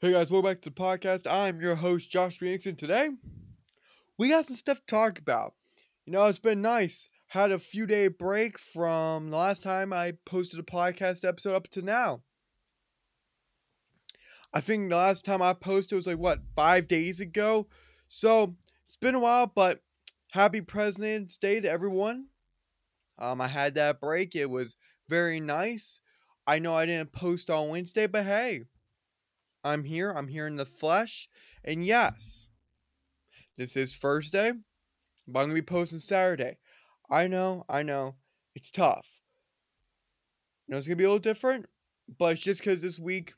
Hey guys, welcome back to the podcast. I'm your host, Josh Phoenix, and today we got some stuff to talk about. You know, it's been nice. Had a few day break from the last time I posted a podcast episode up to now. I think the last time I posted was 5 days ago? So, it's been a while, but happy President's Day to everyone. I had that break. It was very nice. I know I didn't post on Wednesday, but hey, I'm here. I'm here in the flesh. And yes, this is Thursday, but I'm going to be posting Saturday. I know. It's tough. You know, it's going to be a little different, but it's just because this week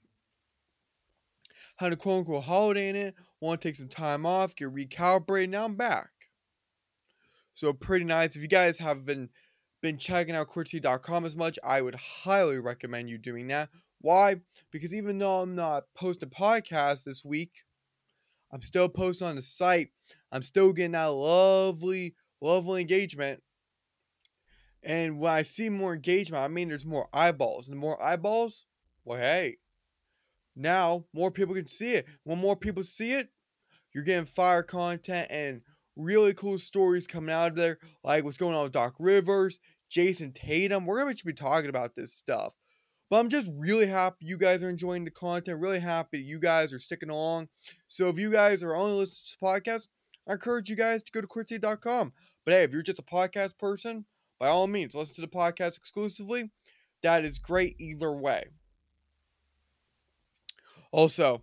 had a quote-unquote holiday in it. Want to take some time off, get recalibrated. Now I'm back. So pretty nice. If you guys have been checking out CourtSideHeat.com as much, I would highly recommend you doing that. Why? Because even though I'm not posting a podcast this week, I'm still posting on the site. I'm still getting that lovely engagement. And when I see more engagement, I mean there's more eyeballs. And the more eyeballs, well, hey, now more people can see it. When more people see it, you're getting fire content and really cool stories coming out of there, like what's going on with Doc Rivers, Jayson Tatum. We're going to be talking about this stuff. But I'm just really happy you guys are enjoying the content. Really happy you guys are sticking along. So if you guys are only listening to podcasts, I encourage you guys to go to CourtSideHeat.com. But hey, if you're just a podcast person, by all means, listen to the podcast exclusively. That is great either way. Also,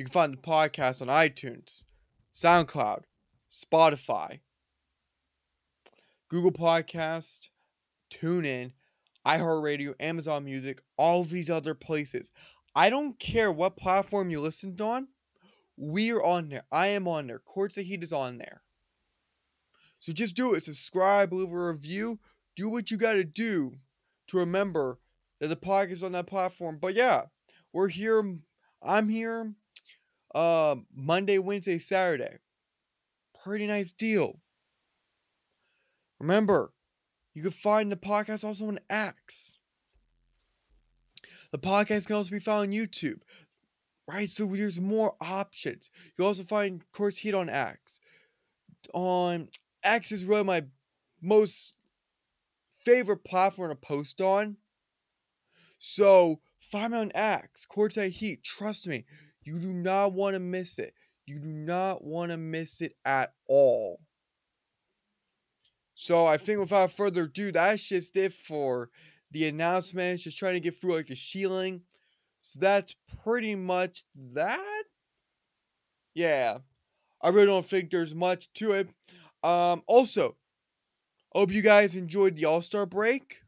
you can find the podcast on iTunes, SoundCloud, Spotify, Google Podcast, TuneIn, iHeartRadio, Amazon Music, all these other places. I don't care what platform you listened on. We are on there. I am on there. Courts of Heat is on there. So just do it. Subscribe, leave a review. Do what you got to do to remember that the podcast is on that platform. But yeah, we're here. I'm here Monday, Wednesday, Saturday. Pretty nice deal. Remember, you can find the podcast also on X. The podcast can also be found on YouTube. Right? So there's more options. You also find Courts Heat on X. On X is really my most favorite platform to post on. So find me on X, CourtSideHeat. Trust me, you do not want to miss it. You do not want to miss it at all. So I think without further ado, that's just it for the announcements. Just trying to get through like a ceiling. So that's pretty much that. Yeah. I really don't think there's much to it. Also, hope you guys enjoyed the All-Star break.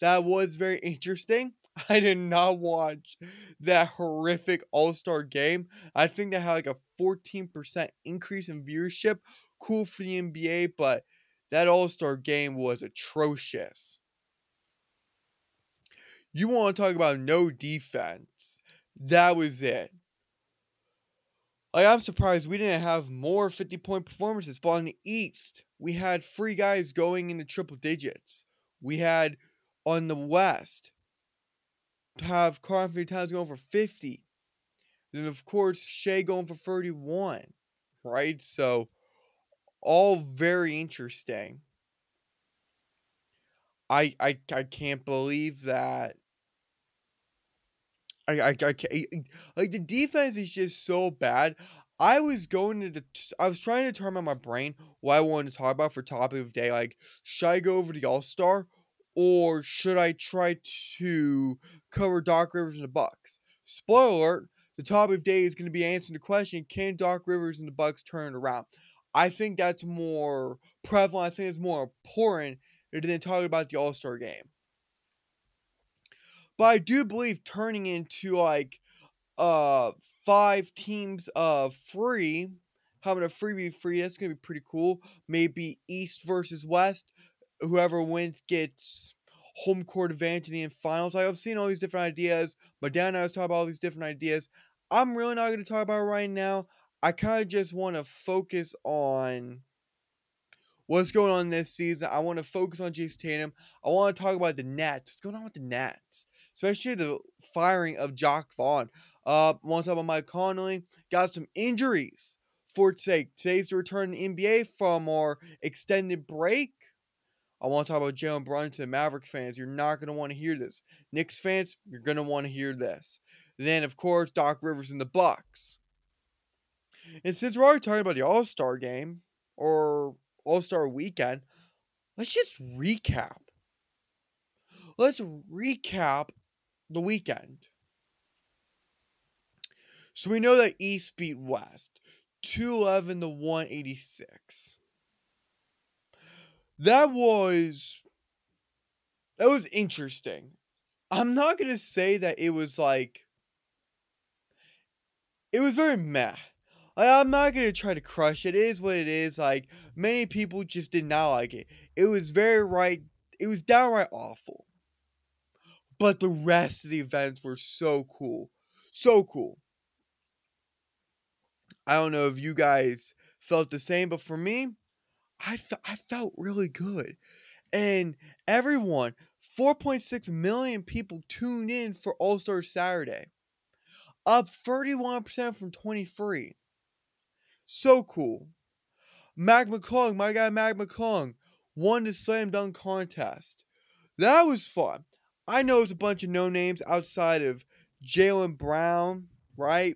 That was very interesting. I did not watch that horrific All-Star game. I think they had a 14% increase in viewership. Cool for the NBA, but that All-Star game was atrocious. You want to talk about no defense. That was it. I'm surprised we didn't have more 50-point performances. But on the East, we had 3 guys going into triple digits. We had, on the West, have Karl-Anthony Towns going for 50. Then, of course, Shea going for 31. Right? So, all very interesting. I can't believe that. The defense is just so bad. I was trying to determine my brain what I wanted to talk about for topic of the day. Should I go over the All-Star? Or should I try to cover Doc Rivers and the Bucks? Spoiler alert, the topic of the day is going to be answering the question, can Doc Rivers and the Bucks turn it around? I think that's more prevalent. I think it's more important than talking about the All-Star game. But I do believe turning into 5 teams of 3, having a 3v3, that's going to be pretty cool. Maybe East versus West. Whoever wins gets home court advantage in the finals. I've seen all these different ideas. But Dan and I was talking about all these different ideas. I'm really not going to talk about it right now. I kind of just want to focus on what's going on this season. I want to focus on Jayson Tatum. I want to talk about the Nets. What's going on with the Nets? Especially the firing of Jacque Vaughn. Want to talk about Mike Conley. Got some injuries for today. Today's the return to NBA from our extended break. I want to talk about Jalen Brunson. Maverick fans, you're not going to want to hear this. Knicks fans, you're going to want to hear this. Then, of course, Doc Rivers and the Bucks. And since we're already talking about the All-Star game, or All-Star weekend, let's just recap. Let's recap the weekend. So we know that East beat West, 211 to 186. That was interesting. I'm not going to say that it was like, it was very meh. I'm not going to try to crush it. It is what it is. Like, many people just did not like it. It was it was downright awful. But the rest of the events were so cool. So cool. I don't know if you guys felt the same, but for me, I felt really good. And everyone, 4.6 million people tuned in for All-Star Saturday. Up 31% from 23. So cool. Mac McClung, my guy Mac McClung, won the slam dunk contest. That was fun. I know it's a bunch of no names outside of Jaylen Brown, right?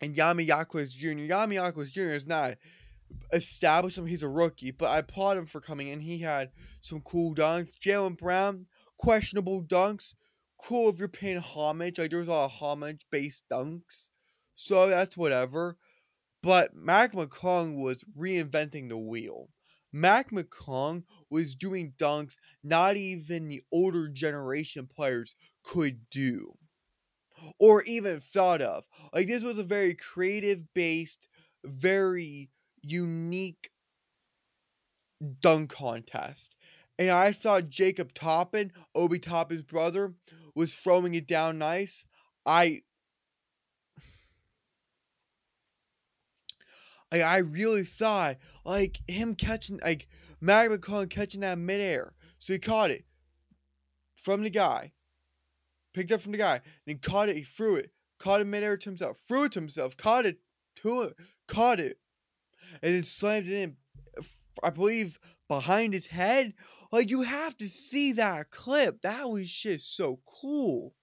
And Yami Yaquez Jr. Yami Yaquez Jr. is not established him. He's a rookie. But I applaud him for coming in. He had some cool dunks. Jaylen Brown, questionable dunks. Cool if you're paying homage. Like, there was a lot of homage-based dunks. So that's whatever. But Mac McClung was reinventing the wheel. Mac McClung was doing dunks not even the older generation players could do. Or even thought of. Like, this was a very creative-based, very unique dunk contest. And I thought Jacob Toppin, Obi Toppin's brother, was throwing it down nice. I really thought, like, him catching, like, Mac McClung catching that midair. So he caught it from the guy. Picked up from the guy, then caught it, he threw it, caught it midair to himself, threw it to himself, caught it to him, caught it, and then slammed it in, I believe, behind his head. Like, you have to see that clip. That was just so cool.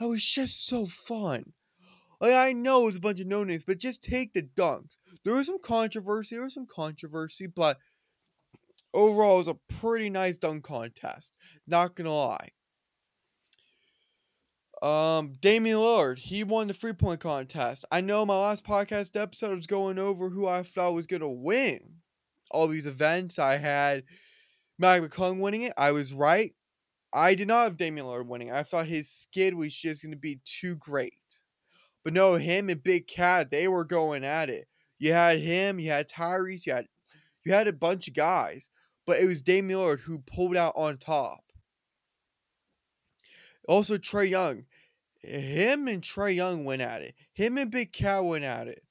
That was just so fun. Like, I know it was a bunch of no-names, but just take the dunks. There was some controversy, but overall, it was a pretty nice dunk contest. Not gonna lie. Damian Lillard, he won the three-point contest. I know my last podcast episode was going over who I thought was going to win all these events. I had Mac McClung winning it. I was right. I did not have Damian Lillard winning. I thought his skid was just going to be too great. But no, him and Big Cat, they were going at it. You had him, you had Tyrese, you had a bunch of guys. But it was Damian Lillard who pulled out on top. Also, Trae Young. Him and Trae Young went at it. Him and Big Cat went at it.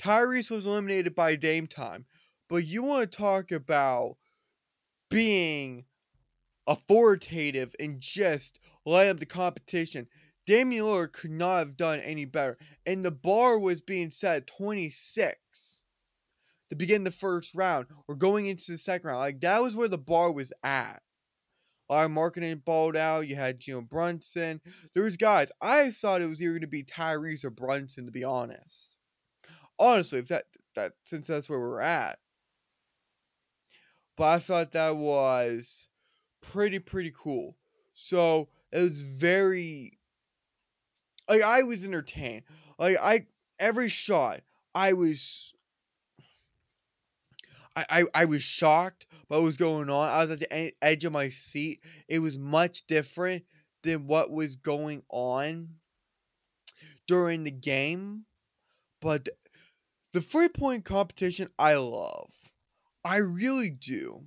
Tyrese was eliminated by Dame Time. But you want to talk about being authoritative and just lighting up the competition. Damian Lillard could not have done any better. And the bar was being set at 26 to begin the first round or going into the second round. Like, that was where the bar was at. Our marketing balled out. You had Jalen Brunson. There was guys. I thought it was either going to be Tyrese or Brunson, to be honest. Honestly, if that since that's where we're at. But I thought that was pretty cool. So it was very, like, I was entertained. Like, every shot, I was shocked by what was going on. I was at the edge of my seat. It was much different than what was going on during the game. But the three-point competition, I love. I really do.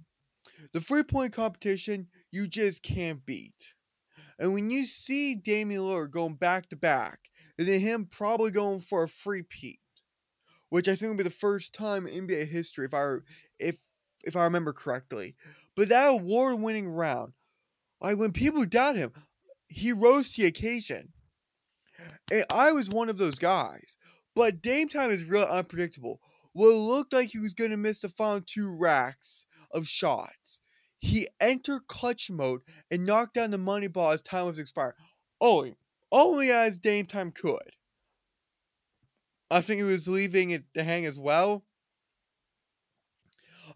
The three-point competition, you just can't beat. And when you see Damian Lillard going back-to-back, and then him probably going for a three-peat, which I think will be the first time in NBA history, if I remember correctly. But that award-winning round, like, when people doubt him, he rose to the occasion. And I was one of those guys. But Dame time is real unpredictable. Well, it looked like he was going to miss the final two racks of shots. He entered clutch mode and knocked down the money ball as time was expired. Only as Dame time could. I think he was leaving it to hang as well.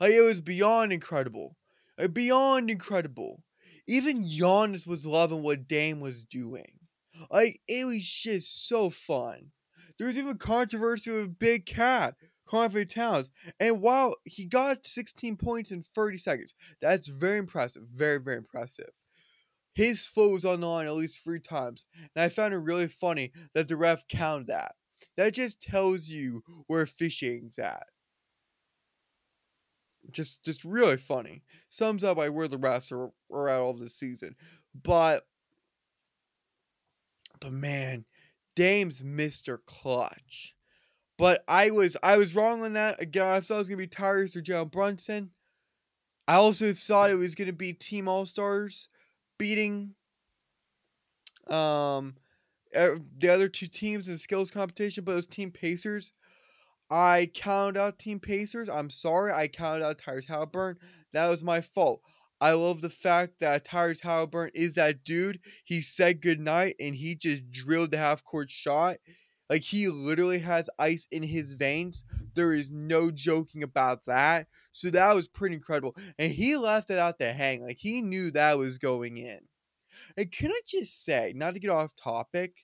It was beyond incredible. Beyond incredible. Even Giannis was loving what Dame was doing. It was just so fun. There was even controversy with Big Cat, Karl-Anthony Towns. And while he got 16 points in 30 seconds, that's very impressive. Very, very impressive. His foot was on the line at least 3 times. And I found it really funny that the ref counted that. That just tells you where officiating's at. Just really funny. Sums up by where the refs are at all this season. But man, Dame's Mr. Clutch. But I was wrong on that. Again, I thought it was going to be Tyrese or Jalen Brunson. I also thought it was going to be Team All-Stars beating the other 2 teams in the skills competition, but it was Team Pacers. I counted out Team Pacers. I'm sorry. I counted out Tyrese Haliburton. That was my fault. I love the fact that Tyrese Haliburton is that dude. He said goodnight, and he just drilled the half-court shot. Like, he literally has ice in his veins. There is no joking about that. So that was pretty incredible. And he left it out to hang. Like, he knew that was going in. And can I just say, not to get off topic,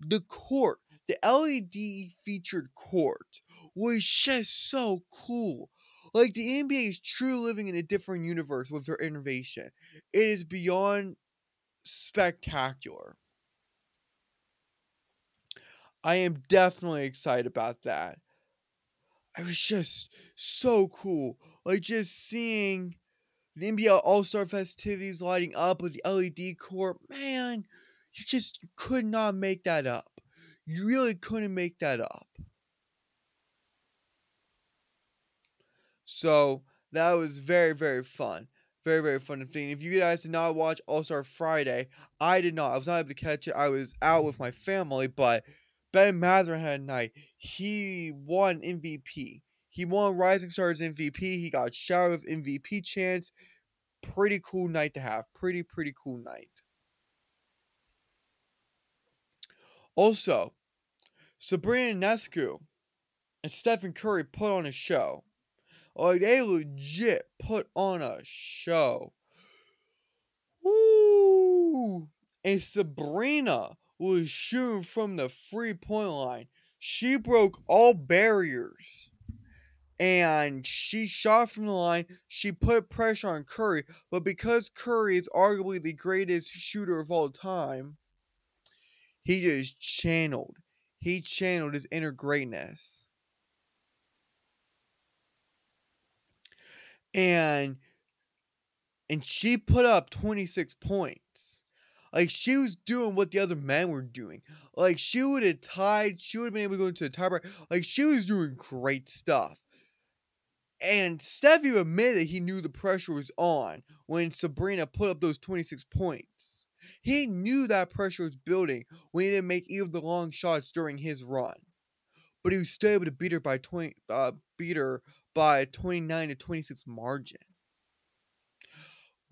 the court, the LED-featured court, was just so cool. Like, the NBA is truly living in a different universe with their innovation. It is beyond spectacular. I am definitely excited about that. It was just so cool. Like, just seeing the NBA All-Star festivities lighting up with the LED court. Man, you just could not make that up. You really couldn't make that up. So, that was very, very fun. Very, very fun thing. If you guys did not watch All-Star Friday, I did not. I was not able to catch it. I was out with my family, but Ben Matherin had a night. He won MVP. He won Rising Stars MVP. He got shouted with MVP chants. Pretty cool night to have. Pretty cool night. Also, Sabrina Ionescu and Stephen Curry put on a show. Like, they legit put on a show. Woo! And Sabrina was shooting from the free-point line. She broke all barriers. And she shot from the line. She put pressure on Curry. But because Curry is arguably the greatest shooter of all time, he just channeled. He channeled his inner greatness. And she put up 26 points. Like, she was doing what the other men were doing. Like, she would have tied. She would have been able to go into a tiebreak. Like, she was doing great stuff. And Steffi admitted he knew the pressure was on when Sabrina put up those 26 points. He knew that pressure was building when he didn't make either of the long shots during his run. But he was still able to beat her by 29 to 26 margin.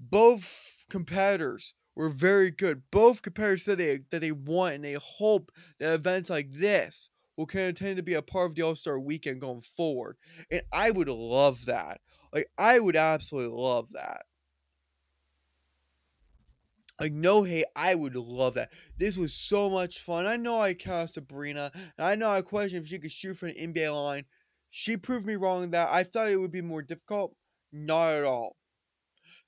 Both competitors were very good. Both competitors said that they won, and they hope that events like this will continue to be a part of the All-Star Weekend going forward. And I would love that. Like, I would absolutely love that. Like, no hate, I would love that. This was so much fun. I know I cast Sabrina, and I know I questioned if she could shoot from the NBA line. She proved me wrong that I thought it would be more difficult. Not at all.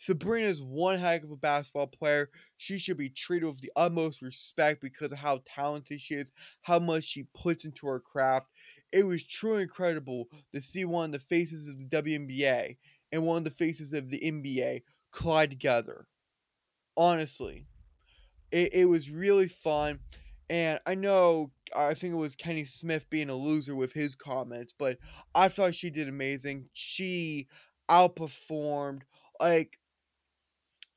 Sabrina is one heck of a basketball player. She should be treated with the utmost respect because of how talented she is, how much she puts into her craft. It was truly incredible to see one of the faces of the WNBA and one of the faces of the NBA collide together. Honestly, it was really fun. And I think it was Kenny Smith being a loser with his comments, but I thought she did amazing. She outperformed. Like,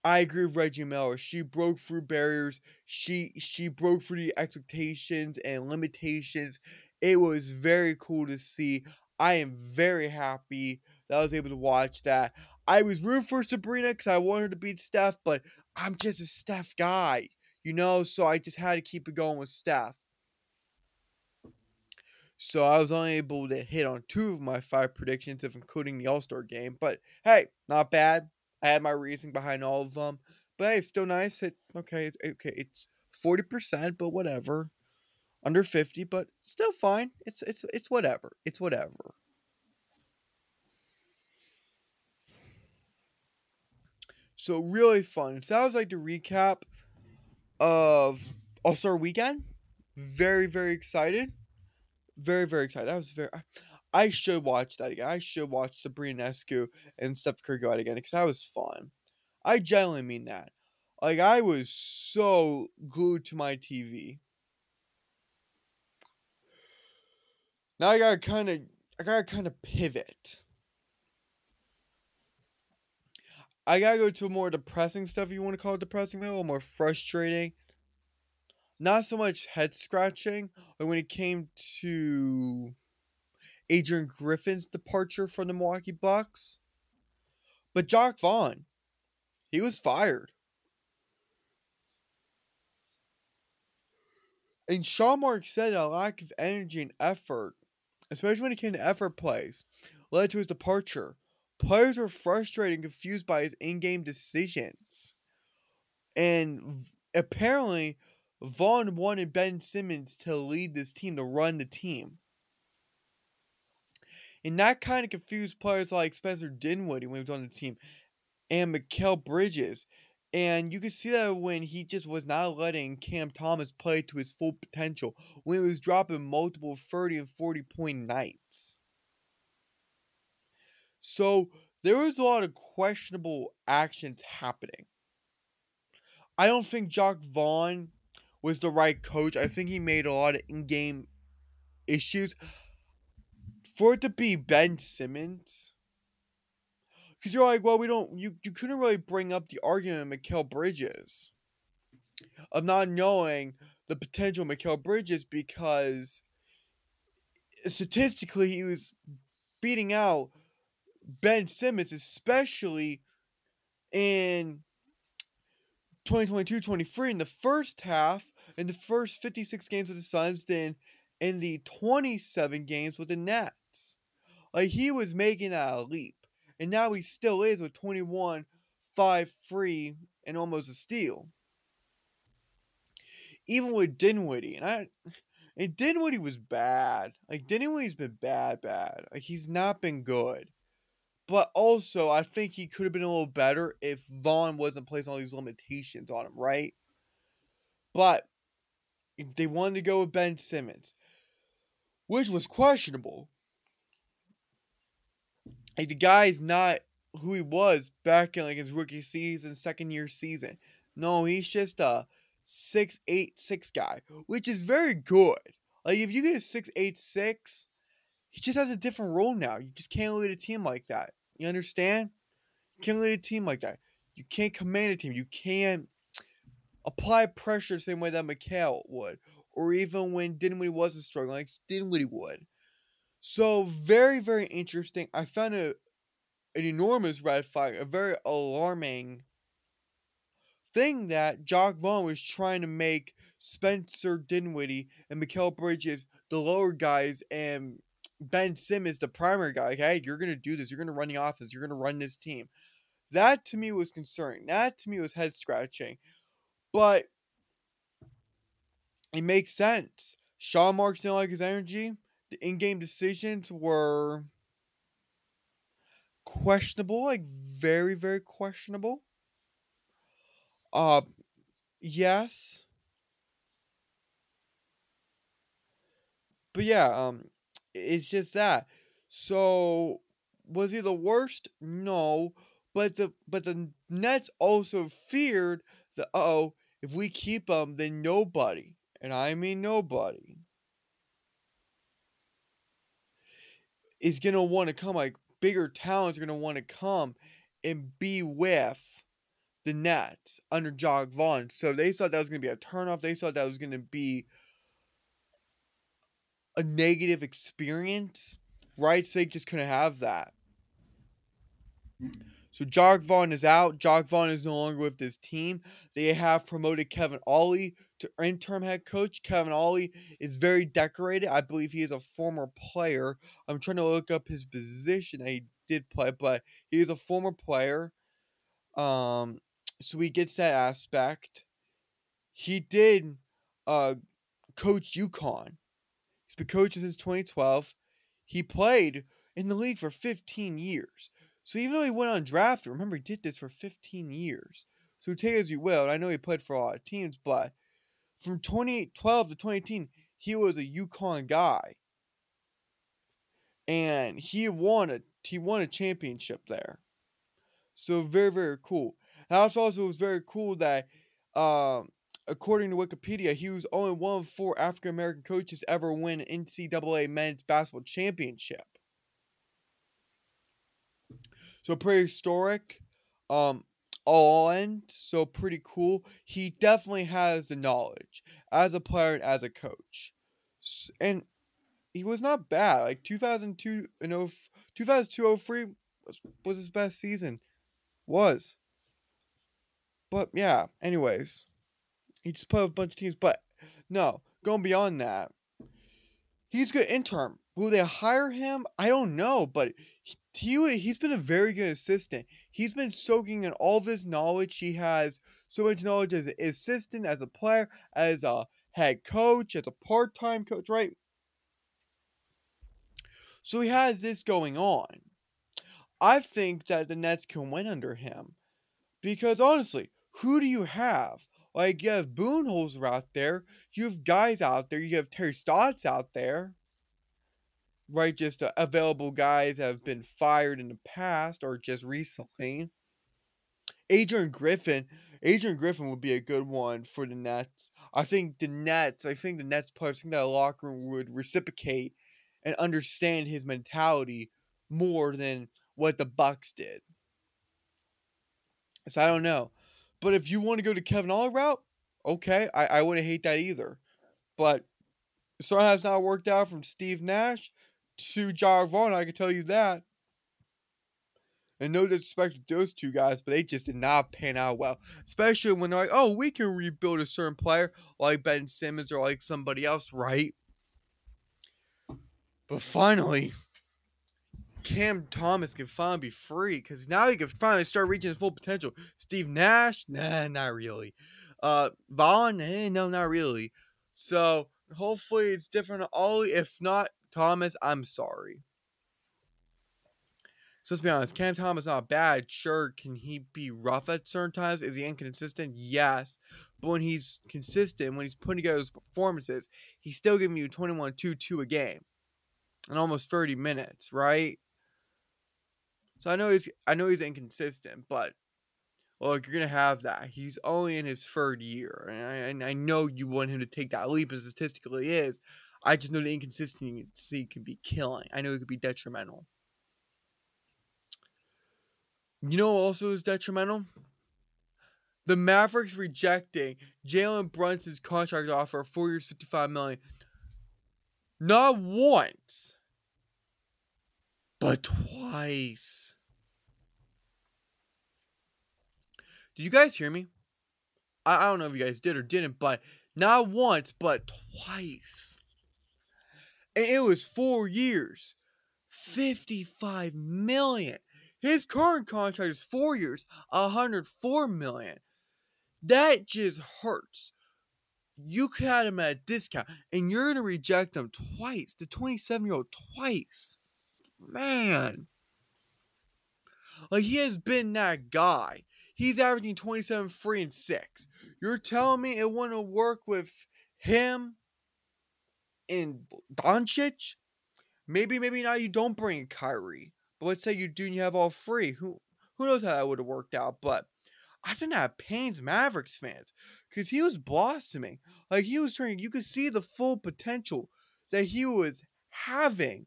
I agree with Reggie Miller. She broke through barriers. She broke through the expectations and limitations. It was very cool to see. I am very happy that I was able to watch that. I was rooting for Sabrina because I wanted her to beat Steph, but I'm just a Steph guy, you know? So I just had to keep it going with Steph. So I was only able to hit on 2 of my 5 predictions, including the All-Star game. But hey, not bad. I had my reasoning behind all of them. But hey, it's still nice. It's 40%, but whatever. Under 50, but still fine. It's whatever. It's whatever. So really fun. So that was like the recap of All-Star Weekend. Very, very excited. Very, very excited. That was very... I should watch that again. I should watch Sabrina Ionescu and Steph Curry go out again because that was fun. I genuinely mean that. Like, I was so glued to my TV. Now I gotta kind of pivot. I gotta go to more depressing stuff, if you want to call it depressing, maybe a little more frustrating. Not so much head scratching, but when it came to Adrian Griffin's departure from the Milwaukee Bucks. But Jacque Vaughn, he was fired. And Sean Marks said a lack of energy and effort, especially when it came to effort plays, led to his departure. Players were frustrated and confused by his in-game decisions. And apparently, Vaughn wanted Ben Simmons to lead this team, to run the team. And that kind of confused players like Spencer Dinwiddie when he was on the team, and Mikal Bridges. And you could see that when he just was not letting Cam Thomas play to his full potential, when he was dropping multiple 30 and 40 point nights. So there was a lot of questionable actions happening. I don't think Jacque Vaughn was the right coach. I think he made a lot of in-game issues. For it to be Ben Simmons, because you're like, well, we don't, you couldn't really bring up the argument of Mikal Bridges, of not knowing the potential of Mikal Bridges, because statistically he was beating out Ben Simmons, especially in 2022-23 in the first half, in the first 56 games with the Suns, then in the 27 games with the Nets. Like, he was making that a leap. And now he still is with 21, 5 free, and almost a steal. Even with Dinwiddie. And Dinwiddie was bad. Like, Dinwiddie's been bad. Like, he's not been good. But also, I think he could have been a little better if Vaughn wasn't placing all these limitations on him, right? But they wanted to go with Ben Simmons, which was questionable. Like, the guy's not who he was back in, like, his rookie season, second-year season. No, he's just a 6'8" 6 guy, which is very good. Like, if you get a 6'8" 6, he just has a different role now. You just can't lead a team like that. You understand? You can't lead a team like that. You can't command a team. You can't apply pressure the same way that Mikal would, or even when Dinwiddie wasn't struggling, like Dinwiddie would. So, very, very interesting. I found an enormous red flag, a very alarming thing that Jacque Vaughn was trying to make Spencer Dinwiddie and Mikal Bridges the lower guys and Ben Simmons the primary guy. Like, hey, you're going to do this. You're going to run the offense. You're going to run this team. That, to me, was concerning. That, to me, was head-scratching. But it makes sense. Sean Marks didn't like his energy. The in-game decisions were questionable, like very, very questionable. Yes. But yeah, it's just that. So, was he the worst? No, but the Nets also feared that, if we keep him, then nobody, and I mean nobody, is going to want to come, like, bigger talents are going to want to come and be with the Nets under Jacque Vaughn. So they thought that was going to be a turnoff. They thought that was going to be a negative experience, right? So they just couldn't have that. So Jacque Vaughn is out. Jacque Vaughn is no longer with this team. They have promoted Kevin Ollie to interim head coach. Kevin Ollie is very decorated. I believe he is a former player. I'm trying to look up his position. He did play, but he is a former player. So he gets that aspect. He did coach UConn. He's been coaching since 2012. He played in the league for 15 years. So even though he went undrafted, remember he did this for 15 years. So take as you will, and I know he played for a lot of teams, but from 2012 to 2018, he was a UConn guy. And he won a championship there. So very, very cool. And also it was very cool that according to Wikipedia, he was only one of four African American coaches ever win an NCAA men's basketball championship. So pretty historic, all in, so pretty cool. He definitely has the knowledge as a player and as a coach. And he was not bad. Like 2002-03 was his best season. Was. But yeah, anyways. He just played with a bunch of teams. But no, going beyond that, he's good interim. Will they hire him? I don't know, but he's been a very good assistant. He's been soaking in all of his knowledge. He has so much knowledge as an assistant, as a player, as a head coach, as a part-time coach, right? So he has this going on. I think that the Nets can win under him. Because honestly, who do you have? Like, you have Boonholzer out there. You have guys out there. You have Terry Stotts out there. Right, just available guys that have been fired in the past or just recently. Adrian Griffin would be a good one for the Nets. I think the Nets players, I think that locker room would reciprocate and understand his mentality more than what the Bucks did. So I don't know. But if you want to go the Kevin Ollie route, okay, I wouldn't hate that either. But something has not worked out from Steve Nash to Jacque Vaughn, I can tell you that. And no disrespect to those two guys, but they just did not pan out well. Especially when they're like, oh, we can rebuild a certain player like Ben Simmons or like somebody else, right? But finally, Cam Thomas can finally be free because now he can finally start reaching his full potential. Steve Nash? Nah, not really. Vaughn? No, not really. So, hopefully it's different to Ollie. If not, Thomas, I'm sorry. So let's be honest, Cam Thomas not bad. Sure, can he be rough at certain times? Is he inconsistent? Yes. But when he's consistent, when he's putting together his performances, he's still giving you 21-2-2 a game. In almost 30 minutes, right? So I know he's inconsistent, but look, you're gonna have that. He's only in his third year. And I know you want him to take that leap, and statistically he is. I just know the inconsistency can be killing. I know it could be detrimental. You know what also is detrimental? The Mavericks rejecting Jalen Brunson's contract offer of 4 years, $55 million. Not once, but twice. Do you guys hear me? I don't know if you guys did or didn't, but not once, but twice. And it was 4 years, $55 million. His current contract is 4 years, $104 million. That just hurts. You had him at a discount, and you're going to reject him twice. The 27-year-old twice. Man. Like, he has been that guy. He's averaging 27, 3, and 6. You're telling me it wouldn't work with him and Doncic? Maybe now you don't bring Kyrie. But let's say you do and you have all three. Who knows how that would have worked out, but I think that pains Mavericks fans because he was blossoming. Like, he was turning. You could see the full potential that he was having,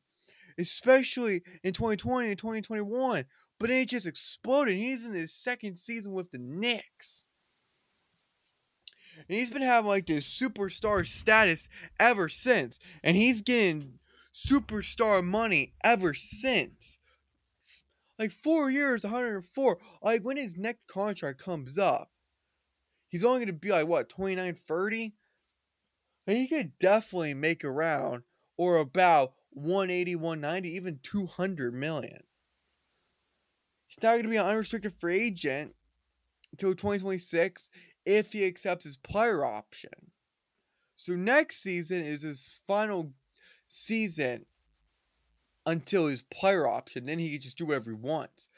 especially in 2020 and 2021 But then he just exploded. He's in his second season with the Knicks. And he's been having like this superstar status ever since. And he's getting superstar money ever since. Like 4 years, 104. Like when his next contract comes up, he's only going to be like, what, 29, 30? Like he could definitely make around or about 180, 190, even 200 million. He's not going to be an unrestricted free agent until 2026 if he accepts his player option. So next season is his final season until his player option. Then he can just do whatever he wants.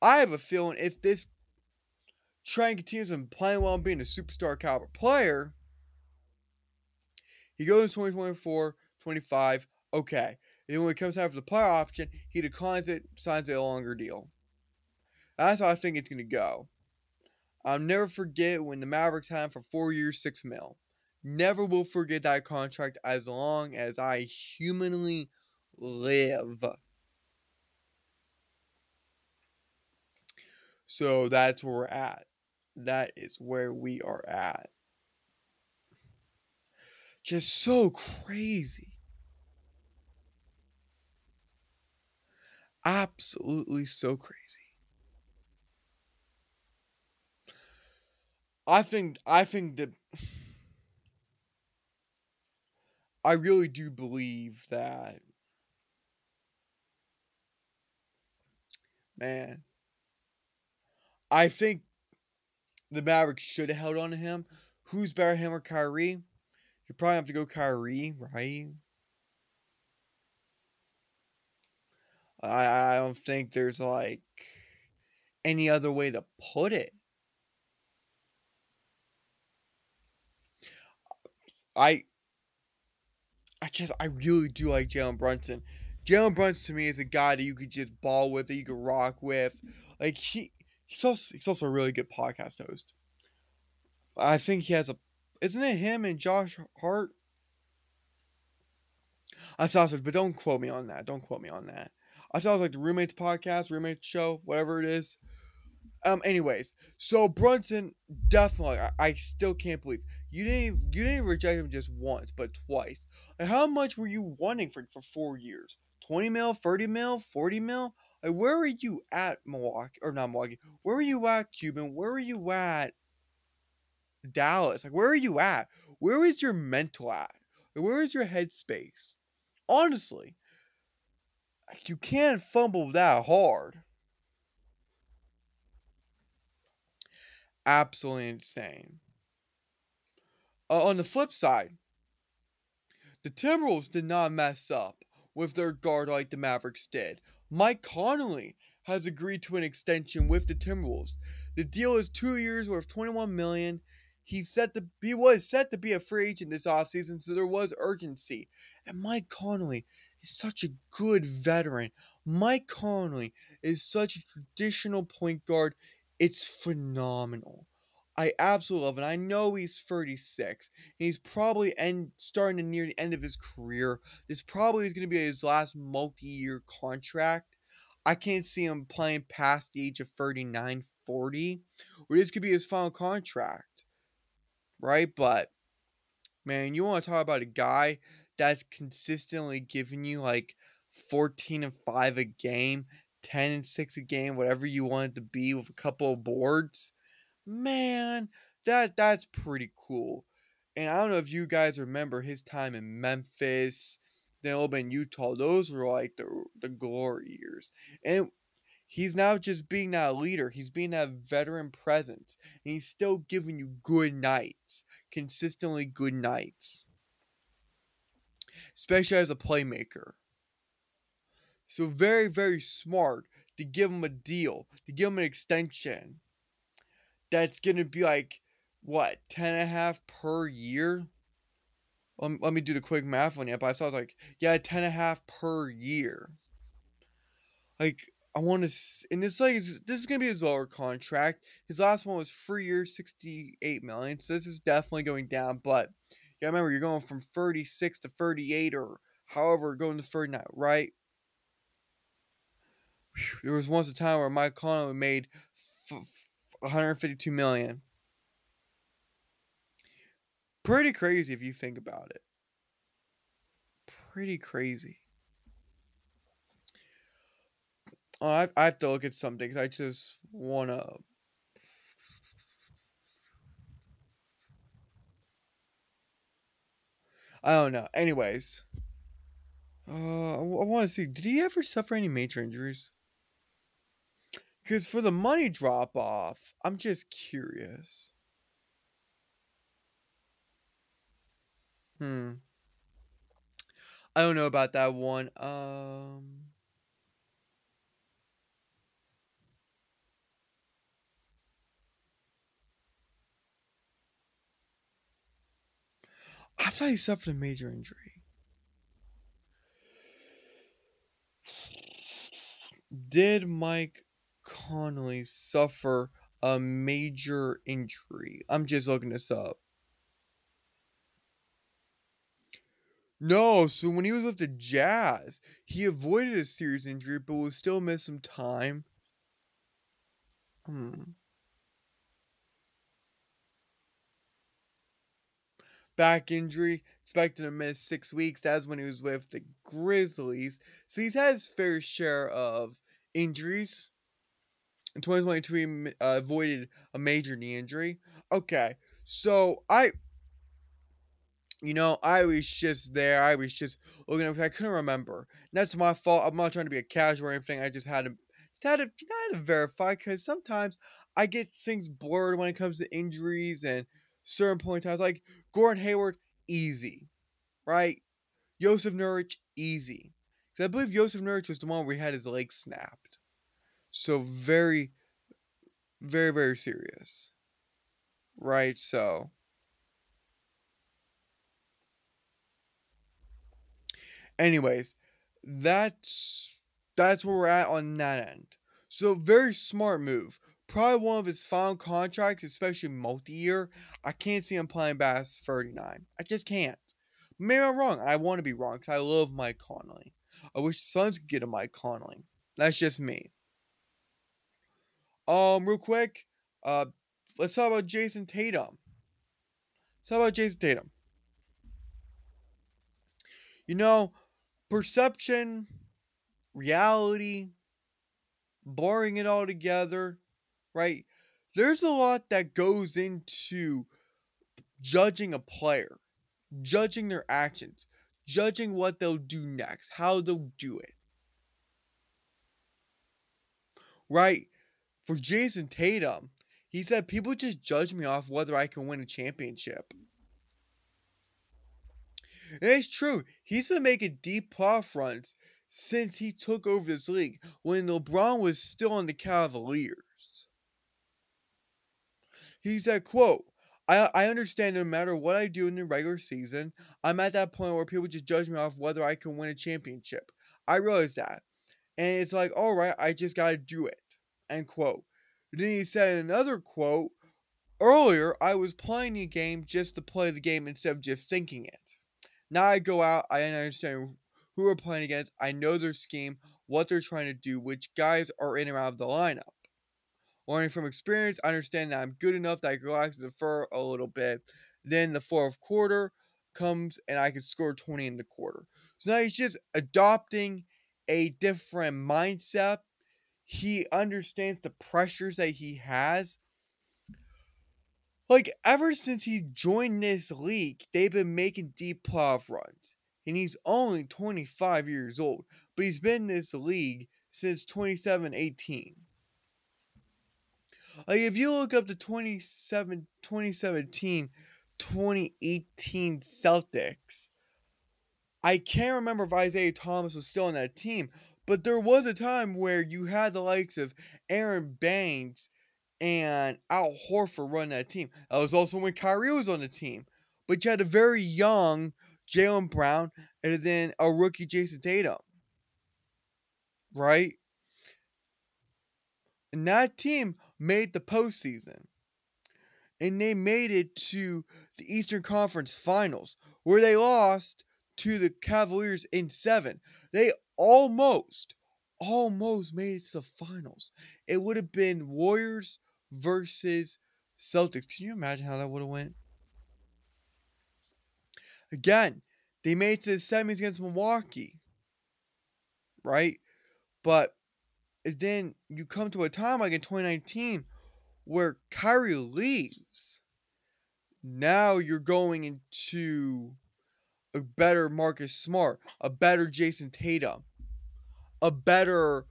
I have a feeling if this trend continues on playing well and being a superstar caliber player, he goes in 2024, 25, okay. And then when it comes time for the player option, he declines it, signs a longer deal. That's how I think it's going to go. I'll never forget when the Mavericks had him for 4 years, $6 million. Never will forget that contract as long as I humanly live. So that's where we're at. That is where we are at. Just so crazy. Absolutely so crazy. I think that I really do believe that, man, I think the Mavericks should have held on to him. Who's better, him or Kyrie? You probably have to go Kyrie, right? I don't think there's like any other way to put it. I really do like Jalen Brunson. Jalen Brunson to me is a guy that you could just ball with, that you could rock with. Like he's also a really good podcast host. I think he has a, isn't it him and Josh Hart? I thought so, but don't quote me on that. I thought it was like the Roommates podcast, Roommates show, whatever it is. Anyways, so Brunson definitely, I still can't believe you didn't reject him just once, but twice. Like how much were you wanting for 4 years? 20 mil, 30 mil, 40 mil? Like where were you at Where were you at, Cuban? Where were you at, Dallas? Like where are you at? Where is your mental at? Like, where is your headspace? Honestly, like, you can't fumble that hard. Absolutely insane. On the flip side, the Timberwolves did not mess up with their guard like the Mavericks did. Mike Conley has agreed to an extension with the Timberwolves. The deal is 2 years worth $21 million. He was set to be a free agent this offseason, so there was urgency. And Mike Conley is such a good veteran. Mike Conley is such a traditional point guard. It's phenomenal. I absolutely love it. I know he's 36. And he's probably starting to near the end of his career. This probably is going to be his last multi-year contract. I can't see him playing past the age of 39, 40. Or this could be his final contract. Right? But, man, you want to talk about a guy that's consistently giving you like 14 and 5 a game. 10 and 6 a game, whatever you want it to be, with a couple of boards. Man, that's pretty cool. And I don't know if you guys remember his time in Memphis, then a little bit in Utah. Those were like the glory years. And he's now just being that leader. He's being that veteran presence. And he's still giving you good nights. Consistently good nights. Especially as a playmaker. So very, very smart to give him a deal, to give him an extension. That's going to be like, what, 10.5 per year? Let me do the quick math on it, but I thought it was like, yeah, 10.5 per year. Like, I want to, and it's like, this is going to be his lower contract. His last one was 3 years, $68 million, so this is definitely going down, but yeah, remember, you're going from 36 to 38 or however, going to 39, right? there was once a time where Mike Conley made $152 million. Pretty crazy if you think about it. Pretty crazy. Oh, I have to look at some things. I just want to... I don't know. Anyways. I want to see. Did he ever suffer any major injuries? Because for the money drop-off, I'm just curious. I don't know about that one. I thought he suffered a major injury. Did Mike Conley suffer a major injury? I'm just looking this up. No, so when he was with the Jazz, he avoided a serious injury, but will still miss some time. Back injury, expected to miss 6 weeks. That's when he was with the Grizzlies. So he's had his fair share of injuries. In 2022, he avoided a major knee injury. Okay, so I was just there. I was just looking up because I couldn't remember. And that's my fault. I'm not trying to be a casual or anything. I just had to verify because sometimes I get things blurred when it comes to injuries and certain point in time. Like Gordon Hayward, easy, right? Jusuf Nurkic, easy. Because I believe Jusuf Nurkic was the one where he had his leg snapped. So very, very, very serious, right? So, anyways, that's where we're at on that end. So very smart move. Probably one of his final contracts, especially multi-year. I can't see him playing past 39. I just can't. Maybe I'm wrong. I want to be wrong because I love Mike Conley. I wish the Suns could get a Mike Conley. That's just me. Real quick, let's talk about Jayson Tatum. You know, perception, reality, blurring it all together. Right? There's a lot that goes into judging a player, judging their actions, judging what they'll do next, how they'll do it. Right? For Jayson Tatum, he said, people just judge me off whether I can win a championship. And it's true. He's been making deep playoff runs since he took over this league when LeBron was still on the Cavaliers. He said, quote, I understand no matter what I do in the regular season, I'm at that point where people just judge me off whether I can win a championship. I realize that. And it's like, all right, I just got to do it. End quote. Then he said another quote, earlier, I was playing the game just to play the game instead of just thinking it. Now I go out, I understand who we're playing against. I know their scheme, what they're trying to do, which guys are in or out of the lineup. Learning from experience, I understand that I'm good enough that I can relax and defer a little bit. Then the fourth quarter comes and I can score 20 in the quarter. So now he's just adopting a different mindset. He understands the pressures that he has. Like, ever since he joined this league, they've been making deep playoff runs. And he's only 25 years old. But he's been in this league since 2017-18. Like, if you look up the 2017-2018 Celtics, I can't remember if Isaiah Thomas was still on that team, but there was a time where you had the likes of Aaron Banks and Al Horford run that team. That was also when Kyrie was on the team. But you had a very young Jaylen Brown and then a rookie Jayson Tatum. Right? And that team made the postseason. And they made it to the Eastern Conference Finals, where they lost to the Cavaliers in 7. They almost, almost made it to the finals. It would have been Warriors versus Celtics. Can you imagine how that would have went? Again, they made it to the semis against Milwaukee, right? But then you come to a time like in 2019 where Kyrie leaves. Now you're going into a better Marcus Smart, a better Jayson Tatum, a better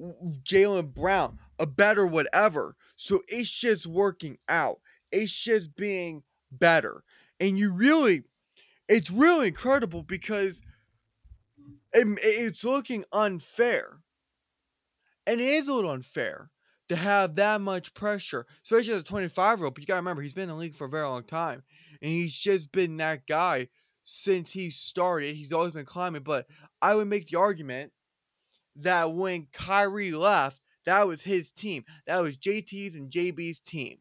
Jaylen Brown, a better whatever. So it's just working out. It's just being better. And you really, it's really incredible because it's looking unfair. And it is a little unfair to have that much pressure, especially as a 25-year-old. But you got to remember, he's been in the league for a very long time. And he's just been that guy since he started. He's always been climbing. But I would make the argument that when Kyrie left, that was his team. That was JT's and JB's team.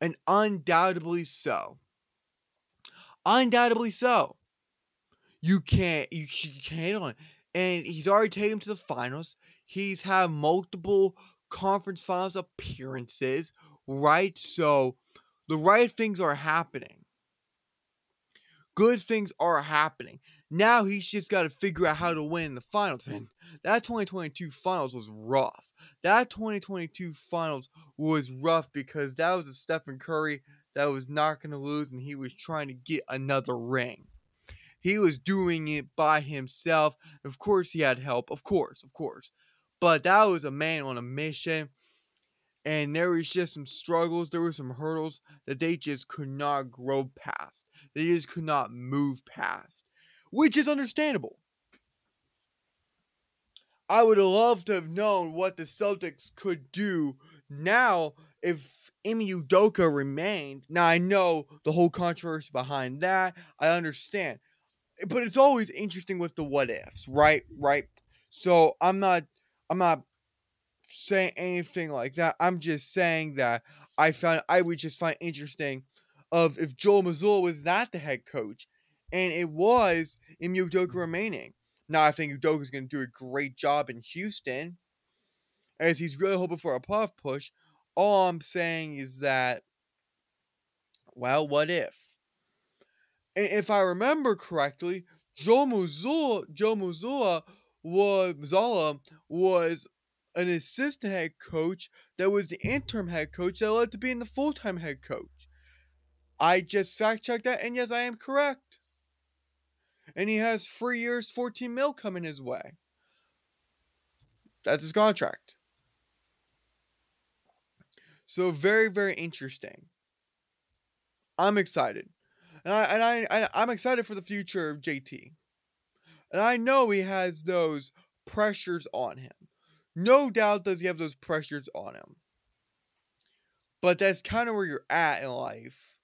And undoubtedly so. Undoubtedly so. You can't hate on it. And he's already taken him to the finals. He's had multiple conference finals appearances, right? So the right things are happening. Good things are happening. Now he's just got to figure out how to win the finals. And that 2022 finals was rough. That 2022 finals was rough because that was a Stephen Curry that was not going to lose, and he was trying to get another ring. He was doing it by himself. Of course he had help. Of course. But that was a man on a mission. And there was just some struggles. There were some hurdles that they just could not grow past. They just could not move past. Which is understandable. I would love to have known what the Celtics could do now if Ime Udoka remained. Now, I know the whole controversy behind that. I understand. But it's always interesting with the what ifs, right? So I'm not saying anything like that. I'm just saying that I would find interesting of if Joel Mazzulla was not the head coach, and it was Ime Udoka remaining. Now I think Udoka's going to do a great job in Houston, as he's really hoping for a playoff push. All I'm saying is that, well, what if? And if I remember correctly, Joel Mazzulla was an assistant head coach that was the interim head coach that led to being the full-time head coach. I just fact-checked that, and yes, I am correct. And he has 3 years, $14 million coming his way. That's his contract. So very, very interesting. I'm excited. And I'm excited for the future of JT. And I know he has those pressures on him. No doubt does he have those pressures on him. But that's kind of where you're at in life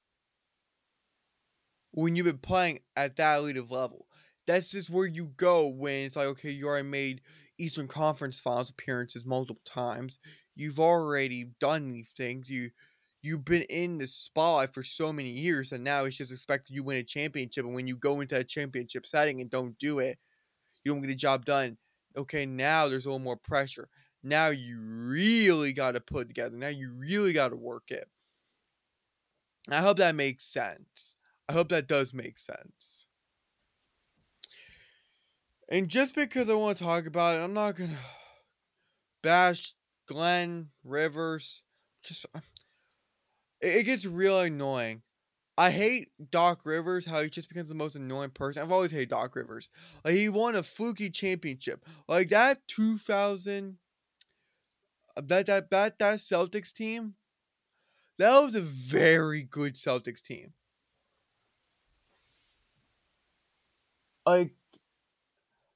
when you've been playing at that elite of level. That's just where you go when it's like, okay, you already made Eastern Conference Finals appearances multiple times. You've already done these things. You've been in the spotlight for so many years, and now it's just expected you win a championship. And when you go into a championship setting and don't do it, you don't get the job done. Okay, now there's a little more pressure. Now you really got to put it together. Now you really got to work it. And I hope that makes sense. I hope that does make sense. And just because I want to talk about it, I'm not going to bash Glenn Rivers. It gets real annoying. I hate Doc Rivers, how he just becomes the most annoying person. I've always hated Doc Rivers. Like, he won a fluky championship. Like, that 2000... That Celtics team, that was a very good Celtics team. Like,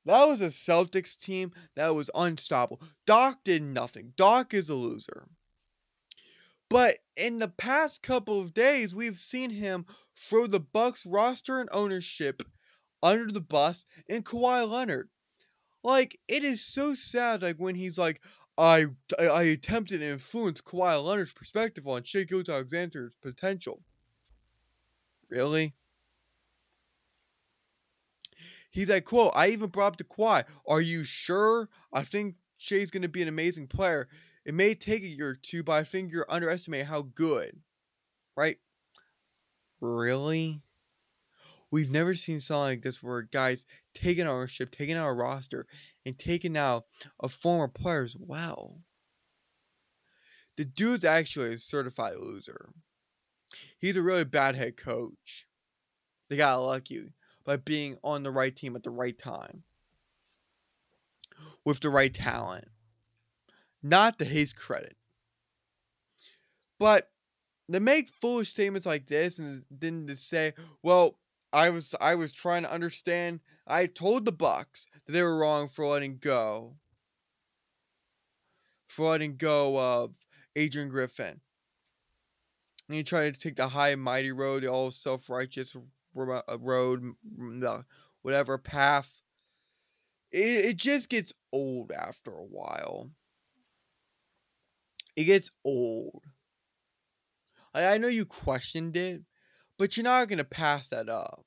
that was a Celtics team that was unstoppable. Doc did nothing. Doc is a loser. But in the past couple of days, we've seen him throw the Bucks roster and ownership under the bus and Kawhi Leonard. Like, it is so sad, like, when he's like, I attempted to influence Kawhi Leonard's perspective on Shai Gilgeous-Alexander's potential. Really? He's like, quote, I even brought up to Kawhi. Are you sure? I think Shay's going to be an amazing player. It may take a year or two, but I think you're underestimating how good. Right? Really? We've never seen something like this where guys taking ownership, taking out a roster, and taking out a former player as well. The dude's actually a certified loser. He's a really bad head coach. They got lucky by being on the right team at the right time. With the right talent. Not to his credit. But to make foolish statements like this and then to say, well, I was trying to understand. I told the Bucks that they were wrong for letting go. For letting go of Adrian Griffin. And you try to take the high and mighty road, the all self-righteous road, whatever path. It just gets old after a while. It gets old. I know you questioned it, but you're not going to pass that up.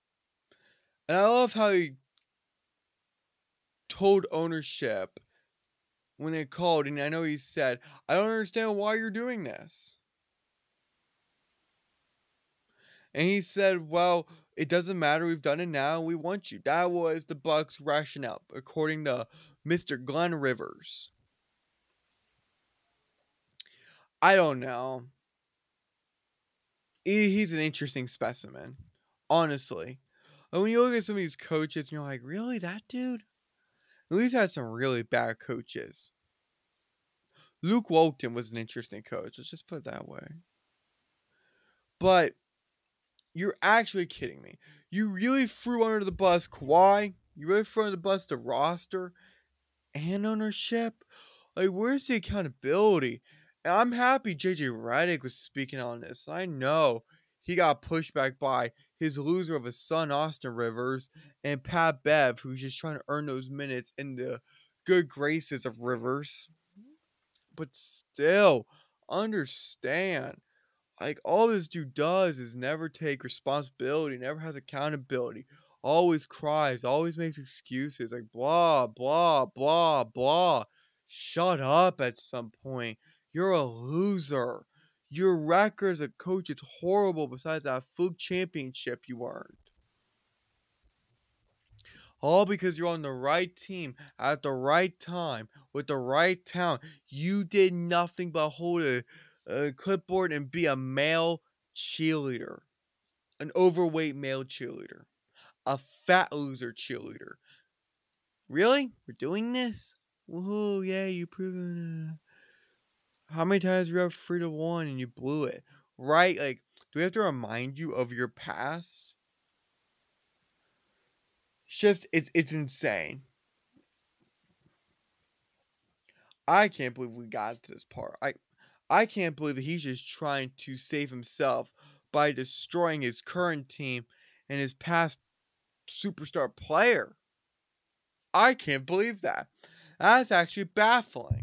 And I love how he told ownership when they called. And I know he said, I don't understand why you're doing this. And he said, well, it doesn't matter. We've done it now. We want you. That was the Bucks' rationale, according to Mr. Glenn Rivers. I don't know. He's an interesting specimen, honestly. And when you look at some of these coaches, and you're like, really, that dude? And we've had some really bad coaches. Luke Walton was an interesting coach. Let's just put it that way. But you're actually kidding me. You really threw under the bus Kawhi. You really threw under the bus the roster and ownership. Like, where's the accountability? And I'm happy JJ Redick was speaking on this. I know he got pushed back by his loser of a son, Austin Rivers, and Pat Bev, who's just trying to earn those minutes in the good graces of Rivers. But still, understand, like, all this dude does is never take responsibility, never has accountability, always cries, always makes excuses, like, blah, blah, blah, blah. Shut up at some point. You're a loser. Your record as a coach is horrible besides that fluke championship you earned. All because you're on the right team at the right time with the right talent. You did nothing but hold a clipboard and be a male cheerleader. An overweight male cheerleader. A fat loser cheerleader. Really? We're doing this? Woohoo, yeah, you've proven it. How many times were you up 3-1 and you blew it? Right? Like, do we have to remind you of your past? It's just, it's insane. I can't believe we got to this part. I can't believe that he's just trying to save himself by destroying his current team and his past superstar player. I can't believe that. That's actually baffling.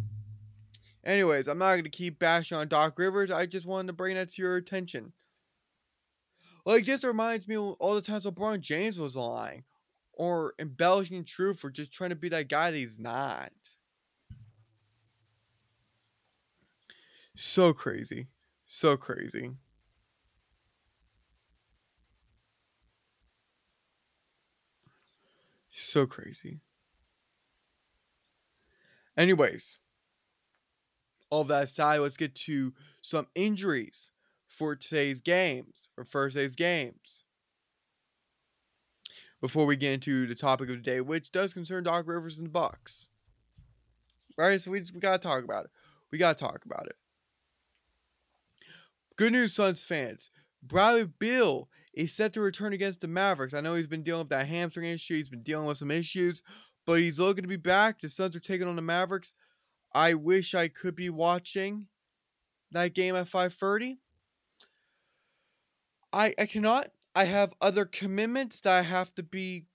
Anyways, I'm not going to keep bashing on Doc Rivers. I just wanted to bring that to your attention. Like, this reminds me of all the times LeBron James was lying. Or embellishing truth or just trying to be that guy that he's not. So crazy. So crazy. So crazy. Anyways. All that aside, let's get to some injuries for today's games, or Thursday's games. Before we get into the topic of the day, which does concern Doc Rivers and the Bucks. Right, so we got to talk about it. We got to talk about it. Good news, Suns fans. Bradley Beal is set to return against the Mavericks. I know he's been dealing with that hamstring issue. He's been dealing with some issues. But he's looking to be back. The Suns are taking on the Mavericks. I wish I could be watching that game at 5:30. I cannot. I have other commitments that I have to be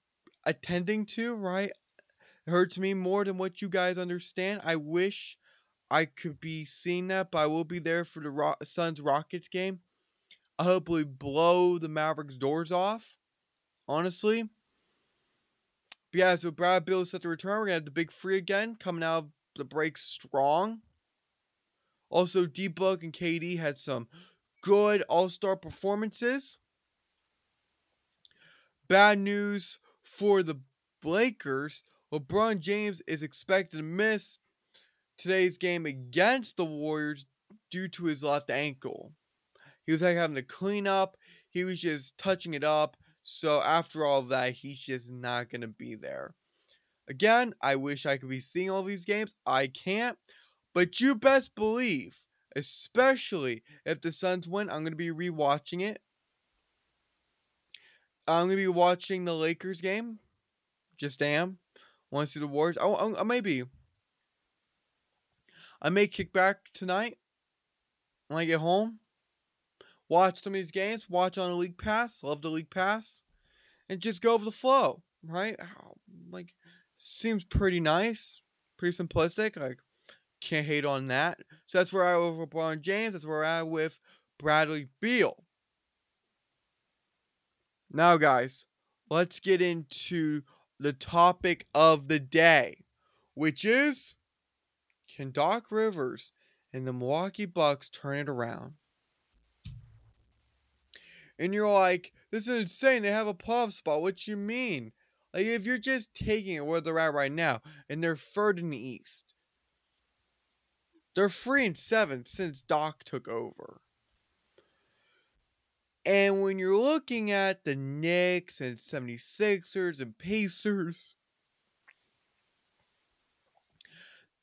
attending to, right? It hurts me more than what you guys understand. I wish I could be seeing that, but I will be there for the Suns-Rockets game. I hope we blow the Mavericks' doors off, honestly. But yeah, so Brad Beal set the return. We're going to have the big three again coming out of the break strong. Also, D-Book and KD had some good all-star performances. Bad news for the Lakers. LeBron James is expected to miss today's game against the Warriors due to his left ankle. He was having to clean up. He was just touching it up. So after all that, he's just not going to be there. Again, I wish I could be seeing all these games. I can't. But you best believe, especially if the Suns win, I'm going to be rewatching it. I'm going to be watching the Lakers game. Just am. Want to see the Warriors? I may be. I may kick back tonight when I get home. Watch some of these games. Watch on a league pass. Love the league pass. And just go over the flow. Right? Like, seems pretty nice. Pretty simplistic. Like, can't hate on that. So that's where I am with LeBron James. That's where I am with Bradley Beal. Now, guys, let's get into the topic of the day, which is, can Doc Rivers and the Milwaukee Bucks turn it around? And you're like, this is insane. They have a playoff spot. What you mean? Like, if you're just taking it where they're at right now, and they're third in the East. They're 3-7 since Doc took over. And when you're looking at the Knicks and 76ers and Pacers,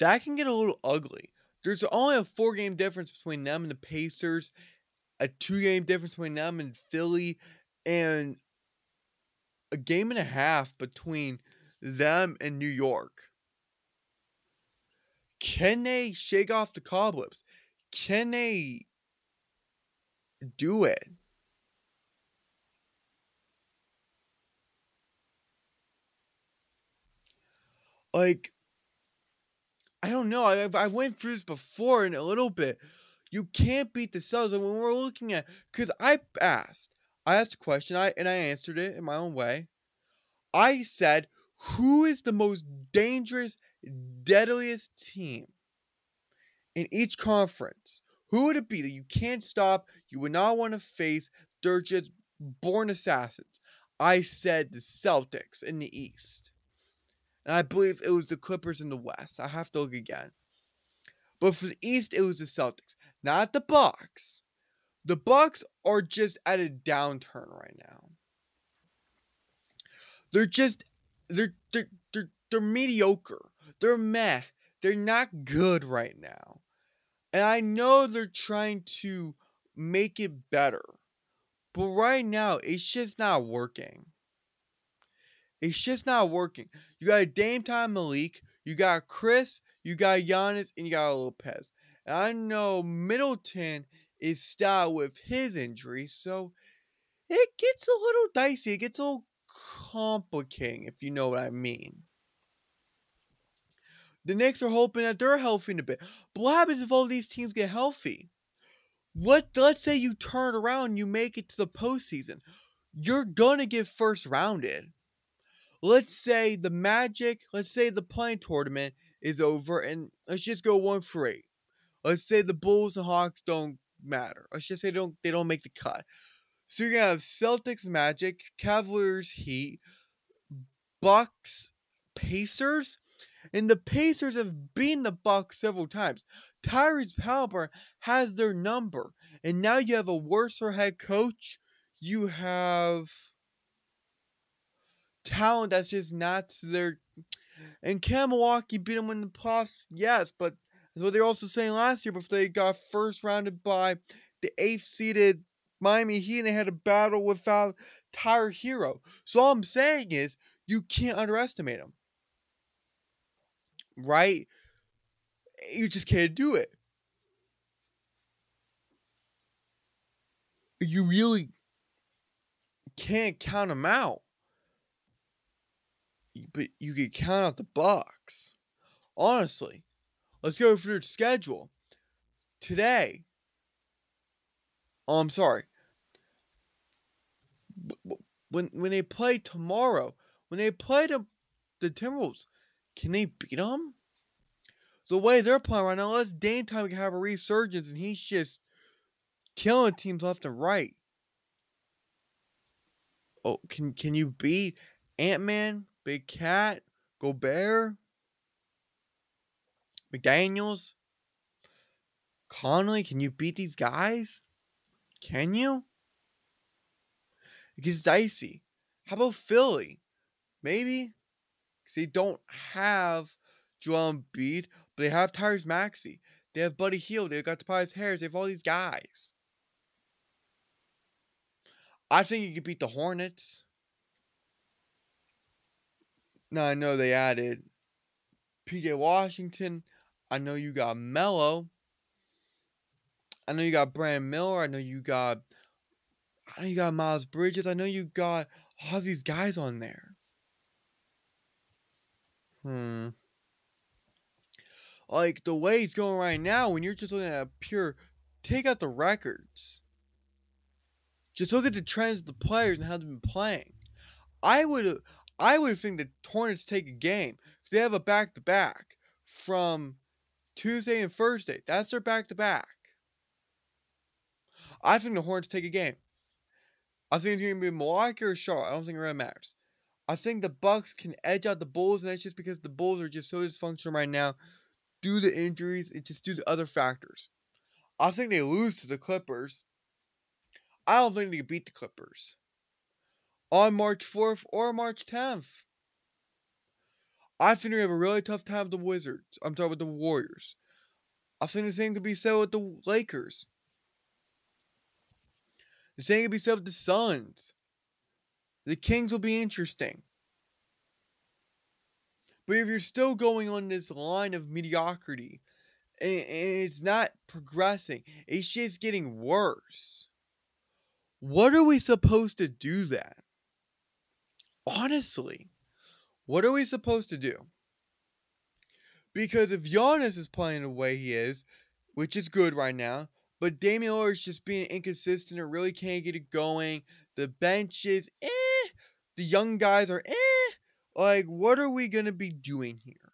that can get a little ugly. There's only a 4-game difference between them and the Pacers, a 2-game difference between them and Philly, and a 1.5 games between them and New York. Can they shake off the cobwebs? Can they do it? Like, I don't know. I went through this before in a little bit. You can't beat the Celtics. And when we're looking at, because I asked a question, and I answered it in my own way. I said, who is the most dangerous, deadliest team in each conference? Who would it be that you can't stop, you would not want to face? They're just born assassins. I said the Celtics in the East. And I believe it was the Clippers in the West. I have to look again. But for the East, it was the Celtics. Not the Bucks. The Bucks are just at a downturn right now. They're mediocre. They're meh. They're not good right now. And I know they're trying to make it better. But right now, it's just not working. It's just not working. You got a Dame Time Malik. You got Chris. You got Giannis. And you got Lopez. And I know Middleton is styled with his injury. So it gets a little dicey. It gets a little complicating, if you know what I mean. The Knicks are hoping that they're healthy in a bit. But what happens if all these teams get healthy? Let's say you turn around and you make it to the postseason. You're going to get first rounded. Let's say the Magic, let's say the playing tournament is over, and let's just go 1-8. Let's say the Bulls and Hawks don't matter. Let's just say they don't make the cut. So you're going to have Celtics, Magic, Cavaliers, Heat, Bucks, Pacers. And the Pacers have beaten the Bucks several times. Tyrese Haliburton has their number. And now you have a worse head coach. You have talent that's just not there. And can Milwaukee beat them in the playoffs? Yes, but that's what they were also saying last year before they got first rounded by the 8th-seeded Miami Heat, and they had a battle without Tyler Hero. So all I'm saying is you can't underestimate them. Right? You just can't do it. You really can't count them out. But you could count out the Bucks. Honestly, let's go through their schedule. Today. Oh, I'm sorry. When they play tomorrow, when they play the the Timberwolves. Can they beat them? The way they're playing right now, let's Dame time have a resurgence, and he's just killing teams left and right. Oh, can you beat Ant-Man, Big Cat, Gobert, McDaniels, Conley? Can you beat these guys? Can you? It gets dicey. How about Philly? Maybe. Because they don't have Joel Embiid, but they have Tyrese Maxey. They have Buddy Hield. They've got Tobias Harris. They have all these guys. I think you could beat the Hornets. Now, I know they added PJ Washington. I know you got Melo. I know you got Brandon Miller. I know you got Miles Bridges. I know you got all these guys on there. Like, the way it's going right now, when you're just looking at a pure... Take out the records. Just look at the trends of the players and how they've been playing. I would think the Hornets take a game. Because they have a back-to-back from Tuesday and Thursday. That's their back-to-back. I think the Hornets take a game. I think it's going to be Milwaukee or Charlotte. I don't think it really matters. I think the Bucks can edge out the Bulls, and that's just because the Bulls are just so dysfunctional right now due to injuries and just due to other factors. I think they lose to the Clippers. I don't think they can beat the Clippers on March 4th or March 10th. I think they have a really tough time with the Wizards. I'm talking about the Warriors. I think the same could be said with the Lakers. The same could be said with the Suns. The Kings will be interesting. But if you're still going on this line of mediocrity, and it's not progressing, it's just getting worse. What are we supposed to do then? Honestly, what are we supposed to do? Because if Giannis is playing the way he is, which is good right now, but Damian Lillard is just being inconsistent and really can't get it going. The bench is The young guys are Like, what are we going to be doing here?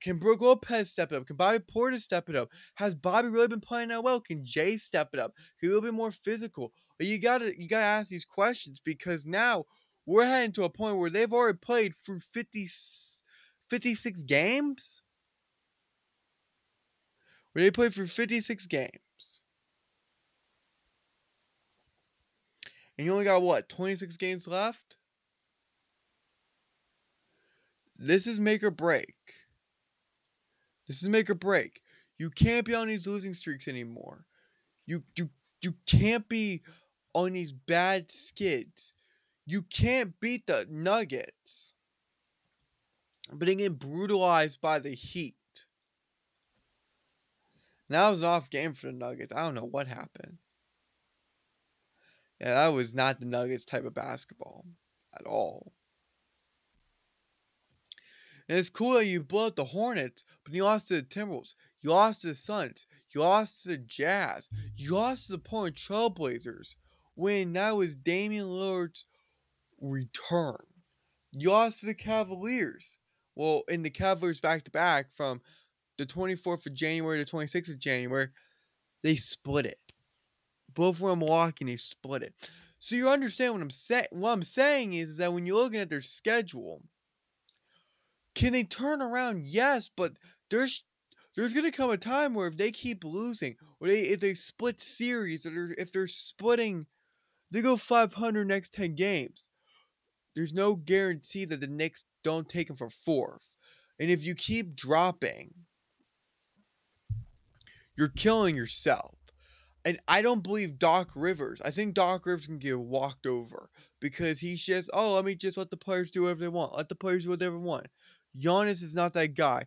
Can Brook Lopez step it up? Can Bobby Porter step it up? Has Bobby really been playing that well? Can Jay step it up? Can he be a little bit more physical? You gotta ask these questions, because now we're heading to a point where they've already played through 56 games. Where they played for 56 games. And you only got, 26 games left? This is make or break. You can't be on these losing streaks anymore. You can't be on these bad skids. You can't beat the Nuggets, but they get brutalized by the Heat. Now it was an off game for the Nuggets. I don't know what happened. Yeah, that was not the Nuggets type of basketball at all. And it's cool that you blew up the Hornets, but you lost to the Timberwolves. You lost to the Suns. You lost to the Jazz. You lost to the Portland Trailblazers when that was Damian Lillard's return. You lost to the Cavaliers. Well, in the Cavaliers back-to-back from the 24th of January to 26th of January, they split it. Both were in Milwaukee and they split it. So you understand what I'm saying. What I'm saying is that when you're looking at their schedule, can they turn around? Yes, but there's going to come a time where if they keep losing, or if they split series, or if they're splitting, they go 500 next 10 games. There's no guarantee that the Knicks don't take them for fourth. And if you keep dropping, you're killing yourself. And I don't believe Doc Rivers. I think Doc Rivers can get walked over because he's just, let the players do whatever they want. Let the players do whatever they want. Giannis is not that guy.